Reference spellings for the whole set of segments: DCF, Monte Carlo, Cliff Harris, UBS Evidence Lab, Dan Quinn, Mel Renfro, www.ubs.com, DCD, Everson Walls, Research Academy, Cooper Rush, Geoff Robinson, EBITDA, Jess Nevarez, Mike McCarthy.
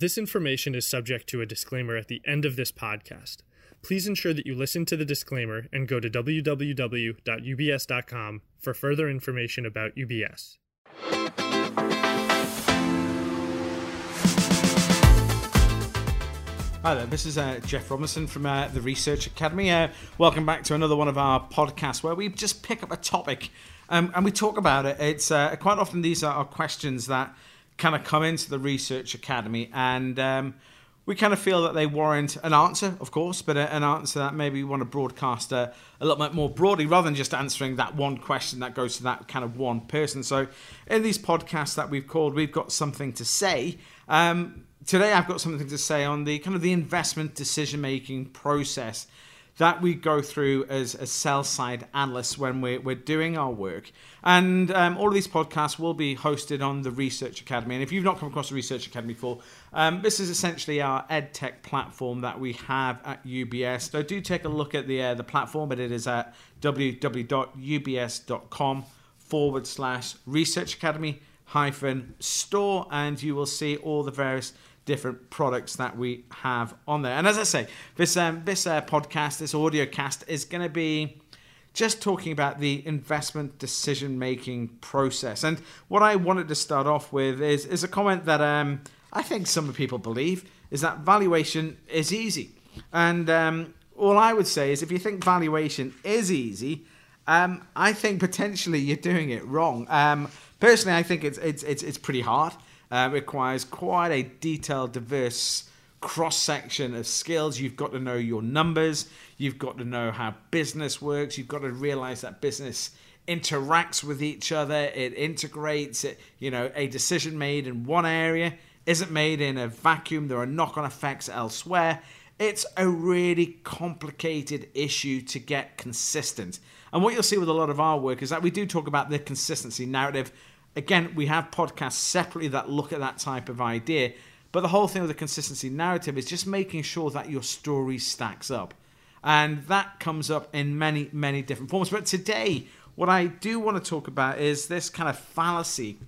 This information is subject to a disclaimer at the end of this podcast. Please ensure that you listen to the disclaimer and go to www.ubs.com for further information about UBS. Hi there, this is Geoff Robinson from the Research Academy. Welcome back to another one of our podcasts where we just pick up a topic and we talk about it. It's quite often these are questions that kind of come into the Research Academy, and we kind of feel that they warrant an answer, of course, but an answer that maybe we want to broadcast a little bit more broadly rather than just answering that one question that goes to that kind of one person. So in these podcasts that we've called We've Got Something to Say, today I've got something to say on the kind of the investment decision-making process that we go through as sell-side analysts when we're doing our work. And all of these podcasts will be hosted on the Research Academy. And if you've not come across the Research Academy before, this is essentially our edtech platform that we have at UBS. So do take a look at the platform, but it is at www.ubs.com/Research Academy-store, and you will see all the various different products that we have on there. And as I say, this podcast, this audio cast, is going to be just talking about the investment decision-making process. And what I wanted to start off with is a comment that I think some people believe is that valuation is easy. And all I would say is if you think valuation is easy, I think potentially you're doing it wrong. Personally, I think it's pretty hard. Requires quite a detailed, diverse cross-section of skills. You've got to know your numbers. You've got to know how business works. You've got to realize that business interacts with each other. It integrates. A decision made in one area isn't made in a vacuum. There are knock-on effects elsewhere. It's a really complicated issue to get consistent. And what you'll see with a lot of our work is that we do talk about the consistency narrative. Again, we have podcasts separately that look at that type of idea. But the whole thing with the consistency narrative is just making sure that your story stacks up. And that comes up in many, many different forms. But today, what I do want to talk about is this kind of fallacy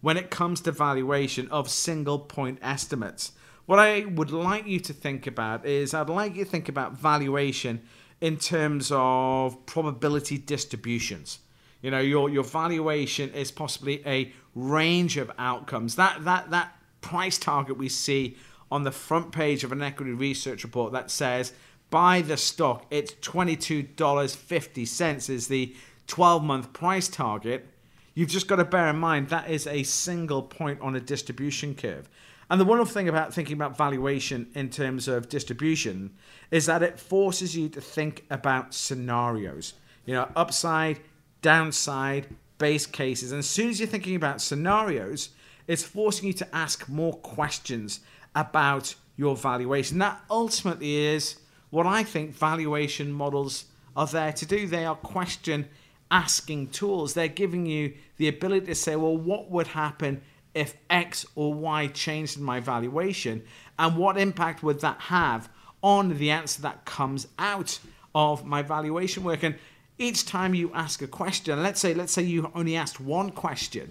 when it comes to valuation of single point estimates. What I would like you to think about is I'd like you to think about valuation in terms of probability distributions. You know, your valuation is possibly a range of outcomes. That price target we see on the front page of an equity research report that says, buy the stock, it's $22.50 is the 12-month price target. You've just got to bear in mind that is a single point on a distribution curve. And the wonderful thing about thinking about valuation in terms of distribution is that it forces you to think about scenarios. You know, upside, downside, base cases. And as soon as you're thinking about scenarios, it's forcing you to ask more questions about your valuation. That ultimately is what I think valuation models are there to do. They are question-asking tools. They're giving you the ability to say, well, what would happen if X or Y changed in my valuation? And what impact would that have on the answer that comes out of my valuation work? And each time you ask a question, let's say you only asked one question,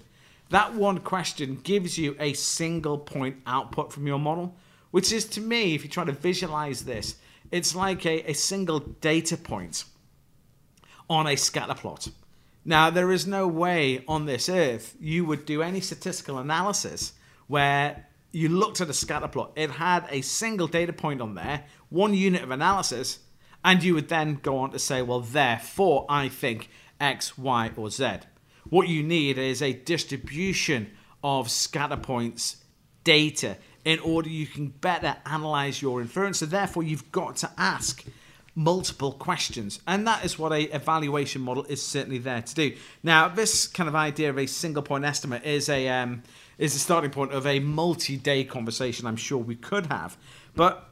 that one question gives you a single point output from your model, which is, to me, if you try to visualize this, it's like a single data point on a scatter plot. Now, there is no way on this earth you would do any statistical analysis where you looked at a scatter plot. It had a single data point on there, one unit of analysis, and you would then go on to say, well, therefore, I think X, Y, or Z. What you need is a distribution of scatter points data in order you can better analyze your inference. So therefore, you've got to ask multiple questions. And that is what a evaluation model is certainly there to do. Now, this kind of idea of a single point estimate is the starting point of a multi-day conversation I'm sure we could have. But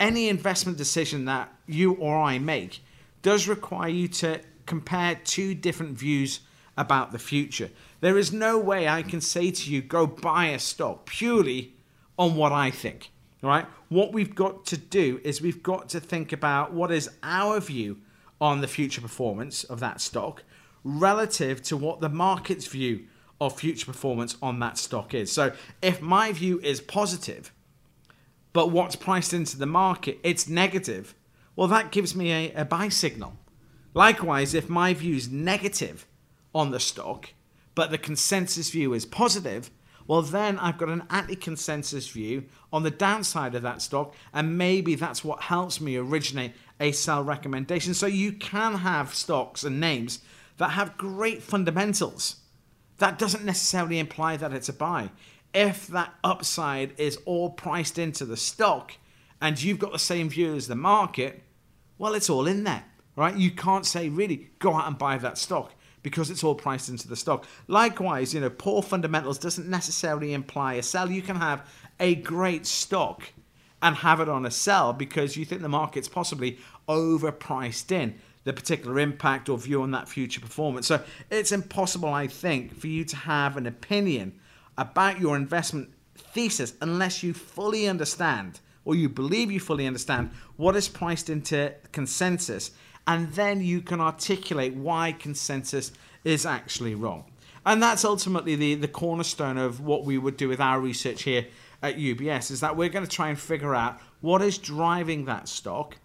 any investment decision that you or I make does require you to compare two different views about the future. There is no way I can say to you, go buy a stock purely on what I think, right? What we've got to do is we've got to think about what is our view on the future performance of that stock relative to what the market's view of future performance on that stock is. So if my view is positive, but what's priced into the market, it's negative, well, that gives me a buy signal. Likewise, if my view is negative on the stock, but the consensus view is positive, well, then I've got an anti-consensus view on the downside of that stock, and maybe that's what helps me originate a sell recommendation. So you can have stocks and names that have great fundamentals. That doesn't necessarily imply that it's a buy. If that upside is all priced into the stock and you've got the same view as the market, well, it's all in there, right? You can't say really go out and buy that stock because it's all priced into the stock. Likewise, you know, poor fundamentals doesn't necessarily imply a sell. You can have a great stock and have it on a sell because you think the market's possibly overpriced in the particular impact or view on that future performance. So it's impossible, I think, for you to have an opinion about your investment thesis unless you fully understand, or you believe you fully understand, what is priced into consensus, and then you can articulate why consensus is actually wrong. And that's ultimately the cornerstone of what we would do with our research here at UBS, is that we're going to try and figure out what is driving that stock.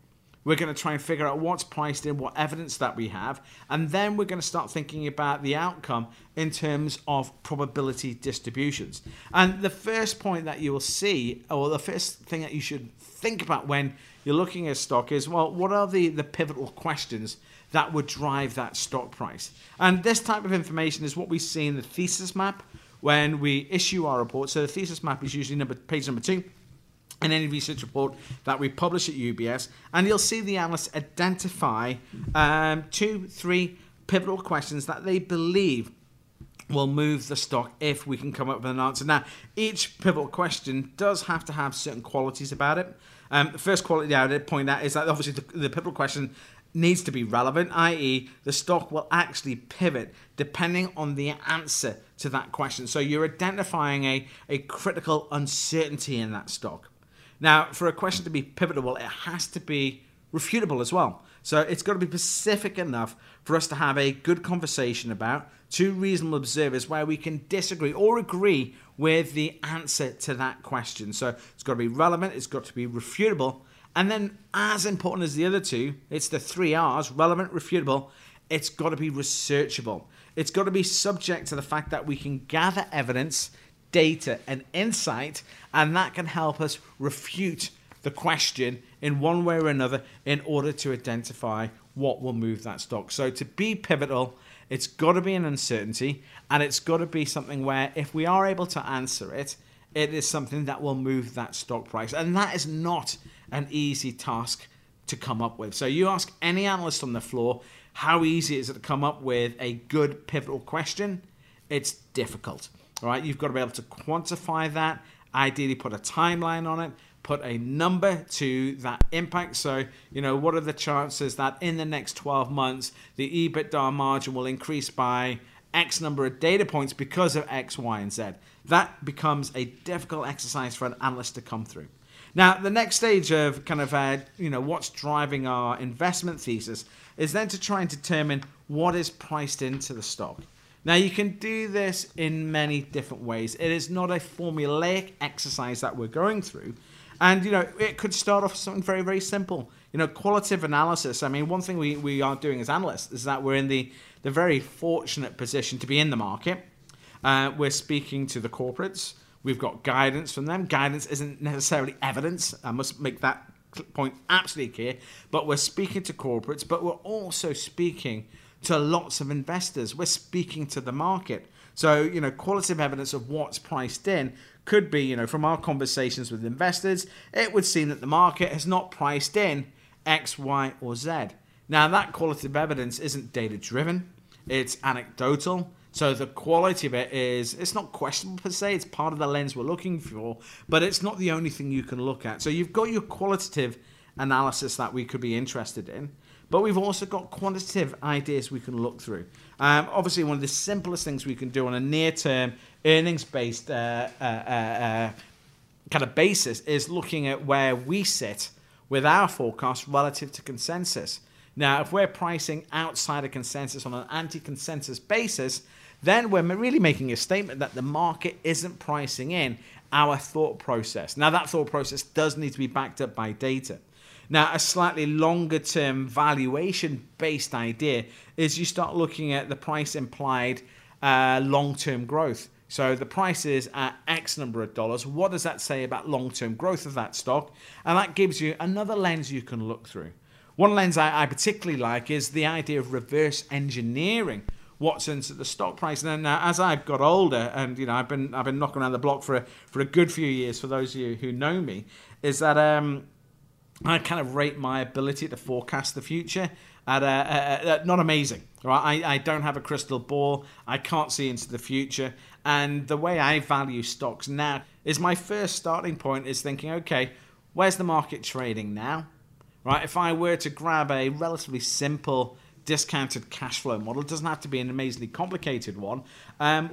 We're going to try and figure out what's priced in, what evidence that we have, and then we're going to start thinking about the outcome in terms of probability distributions. And the first point that you will see, or the first thing that you should think about when you're looking at stock is, well, what are the pivotal questions that would drive that stock price? And this type of information is what we see in the thesis map when we issue our report. So the thesis map is usually page number 2. In any research report that we publish at UBS, and you'll see the analysts identify 2-3 pivotal questions that they believe will move the stock if we can come up with an answer. Now, each pivotal question does have to have certain qualities about it. The first quality I would point out is that obviously the pivotal question needs to be relevant, i.e. the stock will actually pivot depending on the answer to that question. So you're identifying a critical uncertainty in that stock. Now, for a question to be pivotable, it has to be refutable as well. So it's got to be specific enough for us to have a good conversation about, two reasonable observers where we can disagree or agree with the answer to that question. So it's got to be relevant, it's got to be refutable, and then as important as the other two, it's the 3 R's, relevant, refutable, it's got to be researchable. It's got to be subject to the fact that we can gather evidence, data and insight, and that can help us refute the question in one way or another in order to identify what will move that stock. So to be pivotal, it's got to be an uncertainty, and it's got to be something where if we are able to answer it, it is something that will move that stock price. And that is not an easy task to come up with. So you ask any analyst on the floor, how easy is it to come up with a good pivotal question? It's difficult. All right, you've got to be able to quantify that, ideally put a timeline on it, put a number to that impact. So, you know, what are the chances that in the next 12 months, the EBITDA margin will increase by X number of data points because of X, Y, and Z? That becomes a difficult exercise for an analyst to come through. Now, the next stage of kind of, you know, what's driving our investment thesis is then to try and determine what is priced into the stock. Now, you can do this in many different ways. It is not a formulaic exercise that we're going through. And, you know, it could start off something very, very simple. You know, qualitative analysis. I mean, one thing we are doing as analysts is that we're in the very fortunate position to be in the market. We're speaking to the corporates. We've got guidance from them. Guidance isn't necessarily evidence. I must make that point absolutely clear. But we're speaking to corporates, but we're also speaking to lots of investors. We're speaking to the market. So, you know, qualitative evidence of what's priced in could be, you know, from our conversations with investors, it would seem that the market has not priced in X, Y, or Z. Now, that qualitative evidence isn't data-driven. It's anecdotal. So the quality of it is, it's not questionable per se. It's part of the lens we're looking for, but it's not the only thing you can look at. So you've got your qualitative analysis that we could be interested in. But we've also got quantitative ideas we can look through. Obviously, one of the simplest things we can do on a near-term earnings-based kind of basis is looking at where we sit with our forecast relative to consensus. Now, if we're pricing outside of consensus on an anti-consensus basis, then we're really making a statement that the market isn't pricing in our thought process. Now, that thought process does need to be backed up by data. Now, a slightly longer-term valuation-based idea is you start looking at the price implied long-term growth. So the price is at X number of dollars. What does that say about long-term growth of that stock? And that gives you another lens you can look through. One lens I particularly like is the idea of reverse engineering what's into the stock price. And then as I've got older, and you know, I've been knocking around the block for a good few years. For those of you who know me, is that I kind of rate my ability to forecast the future at not amazing. Right? I don't have a crystal ball. I can't see into the future. And the way I value stocks now is my first starting point is thinking, okay, where's the market trading now? Right? If I were to grab a relatively simple discounted cash flow model, it doesn't have to be an amazingly complicated one,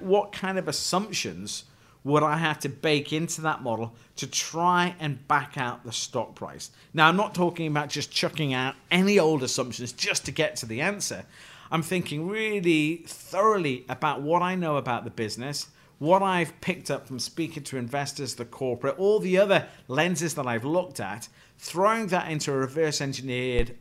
what kind of assumptions would I have to bake into that model to try and back out the stock price? Now, I'm not talking about just chucking out any old assumptions just to get to the answer. I'm thinking really thoroughly about what I know about the business, what I've picked up from speaking to investors, the corporate, all the other lenses that I've looked at, throwing that into a reverse engineered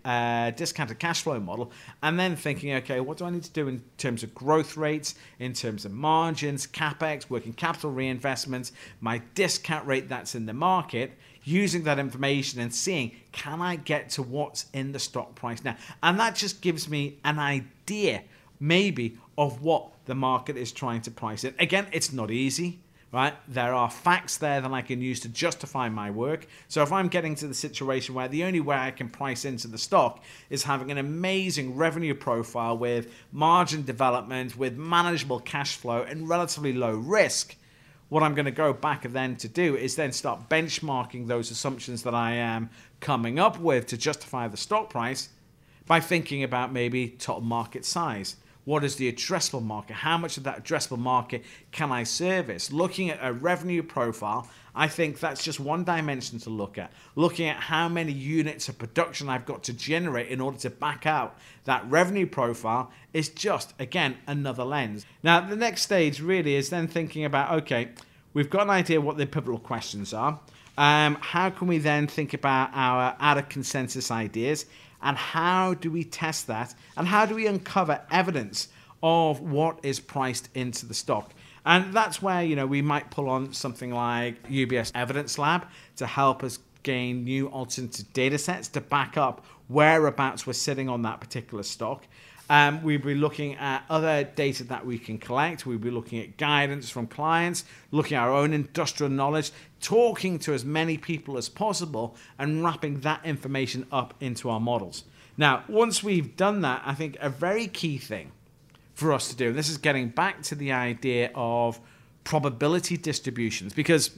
discounted cash flow model, and then thinking, okay, what do I need to do in terms of growth rates, in terms of margins, capex, working capital reinvestments, my discount rate that's in the market, using that information and seeing, can I get to what's in the stock price now? And that just gives me an idea maybe of what the market is trying to price it. Again, it's not easy, right? There are facts there that I can use to justify my work. So if I'm getting to the situation where the only way I can price into the stock is having an amazing revenue profile with margin development, with manageable cash flow and relatively low risk, what I'm going to go back and then to do is then start benchmarking those assumptions that I am coming up with to justify the stock price by thinking about maybe top market size. What is the addressable market? How much of that addressable market can I service? Looking at a revenue profile, I think that's just one dimension to look at. Looking at how many units of production I've got to generate in order to back out that revenue profile is just, again, another lens. Now, the next stage really is then thinking about, okay, we've got an idea what the pivotal questions are. How can we then think about our out-of-consensus ideas? And how do we test that? And how do we uncover evidence of what is priced into the stock? And that's where, you know, we might pull on something like UBS Evidence Lab to help us gain new alternative data sets to back up whereabouts we're sitting on that particular stock. We'll be looking at other data that we can collect. We'll be looking at guidance from clients, looking at our own industrial knowledge, talking to as many people as possible and wrapping that information up into our models. Now, once we've done that, I think a very key thing for us to do, and this is getting back to the idea of probability distributions, because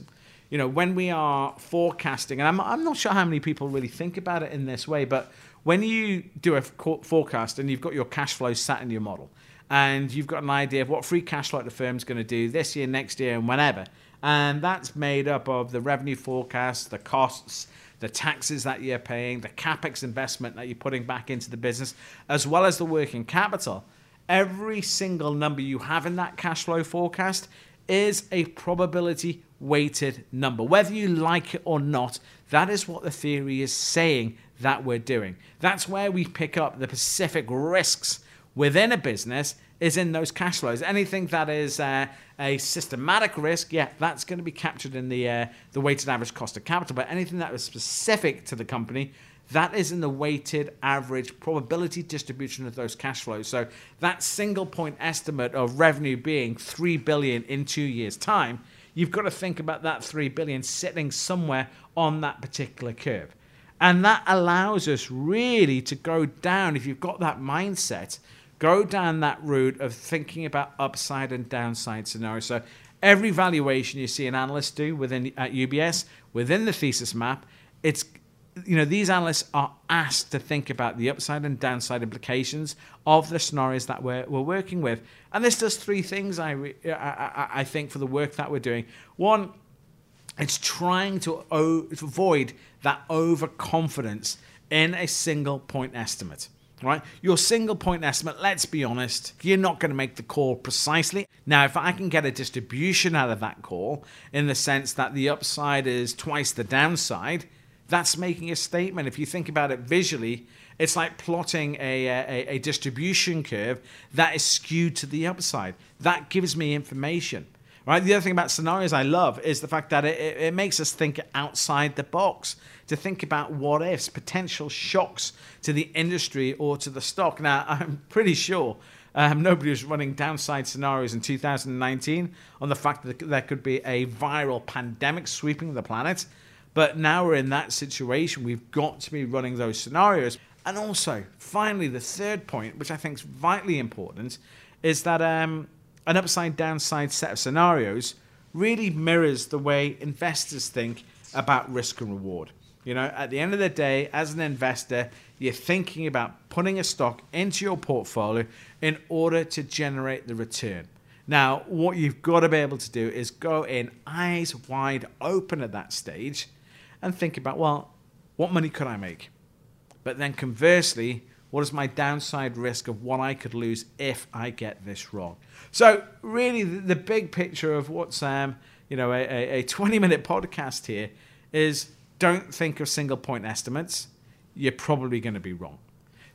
you know, when we are forecasting, and I'm not sure how many people really think about it in this way, but when you do a forecast and you've got your cash flow sat in your model and you've got an idea of what free cash flow the firm's going to do this year, next year, and whenever, and that's made up of the revenue forecast, the costs, the taxes that you're paying, the capex investment that you're putting back into the business, as well as the working capital, every single number you have in that cash flow forecast is a probability weighted number. Whether you like it or not, that is what the theory is saying that we're doing. That's where we pick up the specific risks within a business is in those cash flows. Anything that is a systematic risk, yeah, that's going to be captured in the weighted average cost of capital. But anything that is specific to the company, that is in the weighted average probability distribution of those cash flows. So that single point estimate of revenue being $3 billion in 2 years' time, you've got to think about that $3 billion sitting somewhere on that particular curve. And that allows us really to go down, if you've got that mindset, go down that route of thinking about upside and downside scenarios. So every valuation you see an analyst do within at UBS, within the thesis map, it's, you know, these analysts are asked to think about the upside and downside implications of the scenarios that we're working with. And this does three things, I think, for the work that we're doing. One, it's trying to avoid that overconfidence in a single point estimate. right? Your single point estimate, let's be honest, you're not going to make the call precisely. Now, if I can get a distribution out of that call in the sense that the upside is twice the downside, that's making a statement. If you think about it visually, it's like plotting a distribution curve that is skewed to the upside. That gives me information, right? The other thing about scenarios I love is the fact that it makes us think outside the box, to think about what ifs, potential shocks to the industry or to the stock. Now, I'm pretty sure nobody was running downside scenarios in 2019 on the fact that there could be a viral pandemic sweeping the planet. But now we're in that situation, we've got to be running those scenarios. And also, finally, the third point, which I think is vitally important, is that an upside-downside set of scenarios really mirrors the way investors think about risk and reward. You know, at the end of the day, as an investor, you're thinking about putting a stock into your portfolio in order to generate the return. Now, what you've got to be able to do is go in eyes wide open at that stage and think about, well, what money could I make? But then conversely, what is my downside risk of what I could lose if I get this wrong? So really, the big picture of what's a 20-minute podcast here is, don't think of single point estimates. You're probably going to be wrong.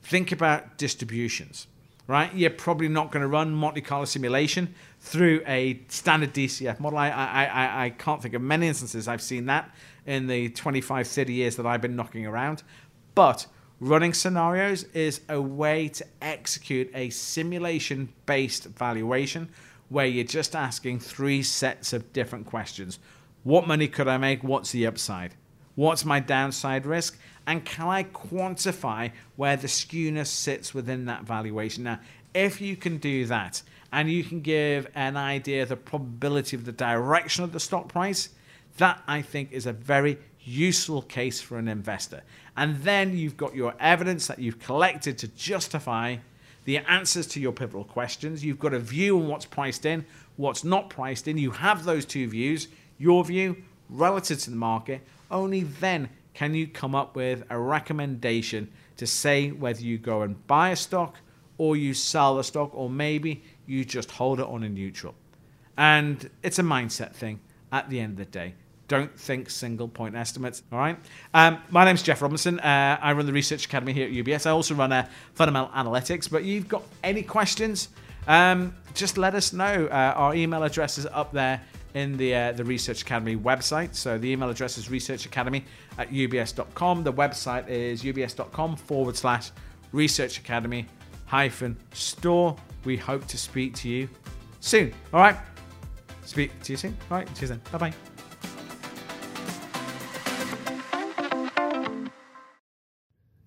Think about distributions, right? You're probably not going to run Monte Carlo simulation through a standard DCF model. I can't think of many instances I've seen that in the 25, 30 years that I've been knocking around. But running scenarios is a way to execute a simulation-based valuation where you're just asking three sets of different questions. What money could I make? What's the upside? What's my downside risk? And can I quantify where the skewness sits within that valuation? Now, if you can do that and you can give an idea of the probability of the direction of the stock price, that, I think, is a very useful case for an investor. And then you've got your evidence that you've collected to justify the answers to your pivotal questions. You've got a view on what's priced in, what's not priced in. You have those two views, your view relative to the market. Only then can you come up with a recommendation to say whether you go and buy a stock or you sell the stock, or maybe you just hold it on a neutral. And it's a mindset thing at the end of the day. Don't think single point estimates, all right? My name's Geoff Robinson. I run the Research Academy here at UBS. I also run Fundamental Analytics, but you've got any questions, just let us know. Our email address is up there in the Research Academy website. So the email address is researchacademy@ubs.com. The website is ubs.com/researchacademy-store. We hope to speak to you soon, all right? Speak to you soon, all right? Cheers then, bye-bye.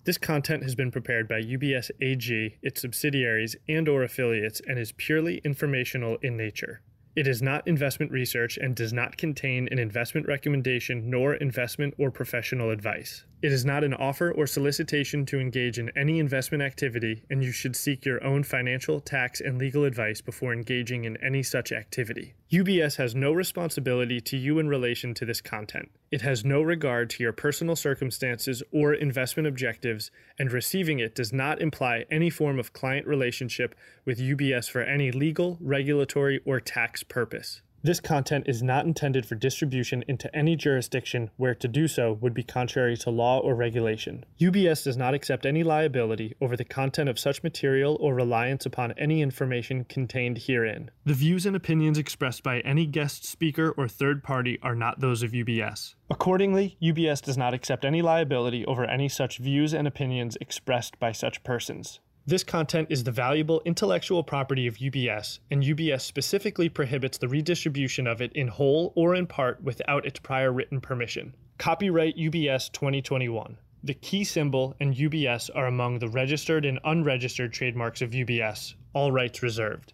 This content has been prepared by UBS AG, its subsidiaries, and/or affiliates, and is purely informational in nature. It is not investment research and does not contain an investment recommendation nor investment or professional advice. It is not an offer or solicitation to engage in any investment activity, and you should seek your own financial, tax, and legal advice before engaging in any such activity. UBS has no responsibility to you in relation to this content. It has no regard to your personal circumstances or investment objectives, and receiving it does not imply any form of client relationship with UBS for any legal, regulatory, or tax purpose. This content is not intended for distribution into any jurisdiction where to do so would be contrary to law or regulation. UBS does not accept any liability over the content of such material or reliance upon any information contained herein. The views and opinions expressed by any guest speaker or third party are not those of UBS. Accordingly, UBS does not accept any liability over any such views and opinions expressed by such persons. This content is the valuable intellectual property of UBS, and UBS specifically prohibits the redistribution of it in whole or in part without its prior written permission. Copyright UBS 2021. The key symbol and UBS are among the registered and unregistered trademarks of UBS, all rights reserved.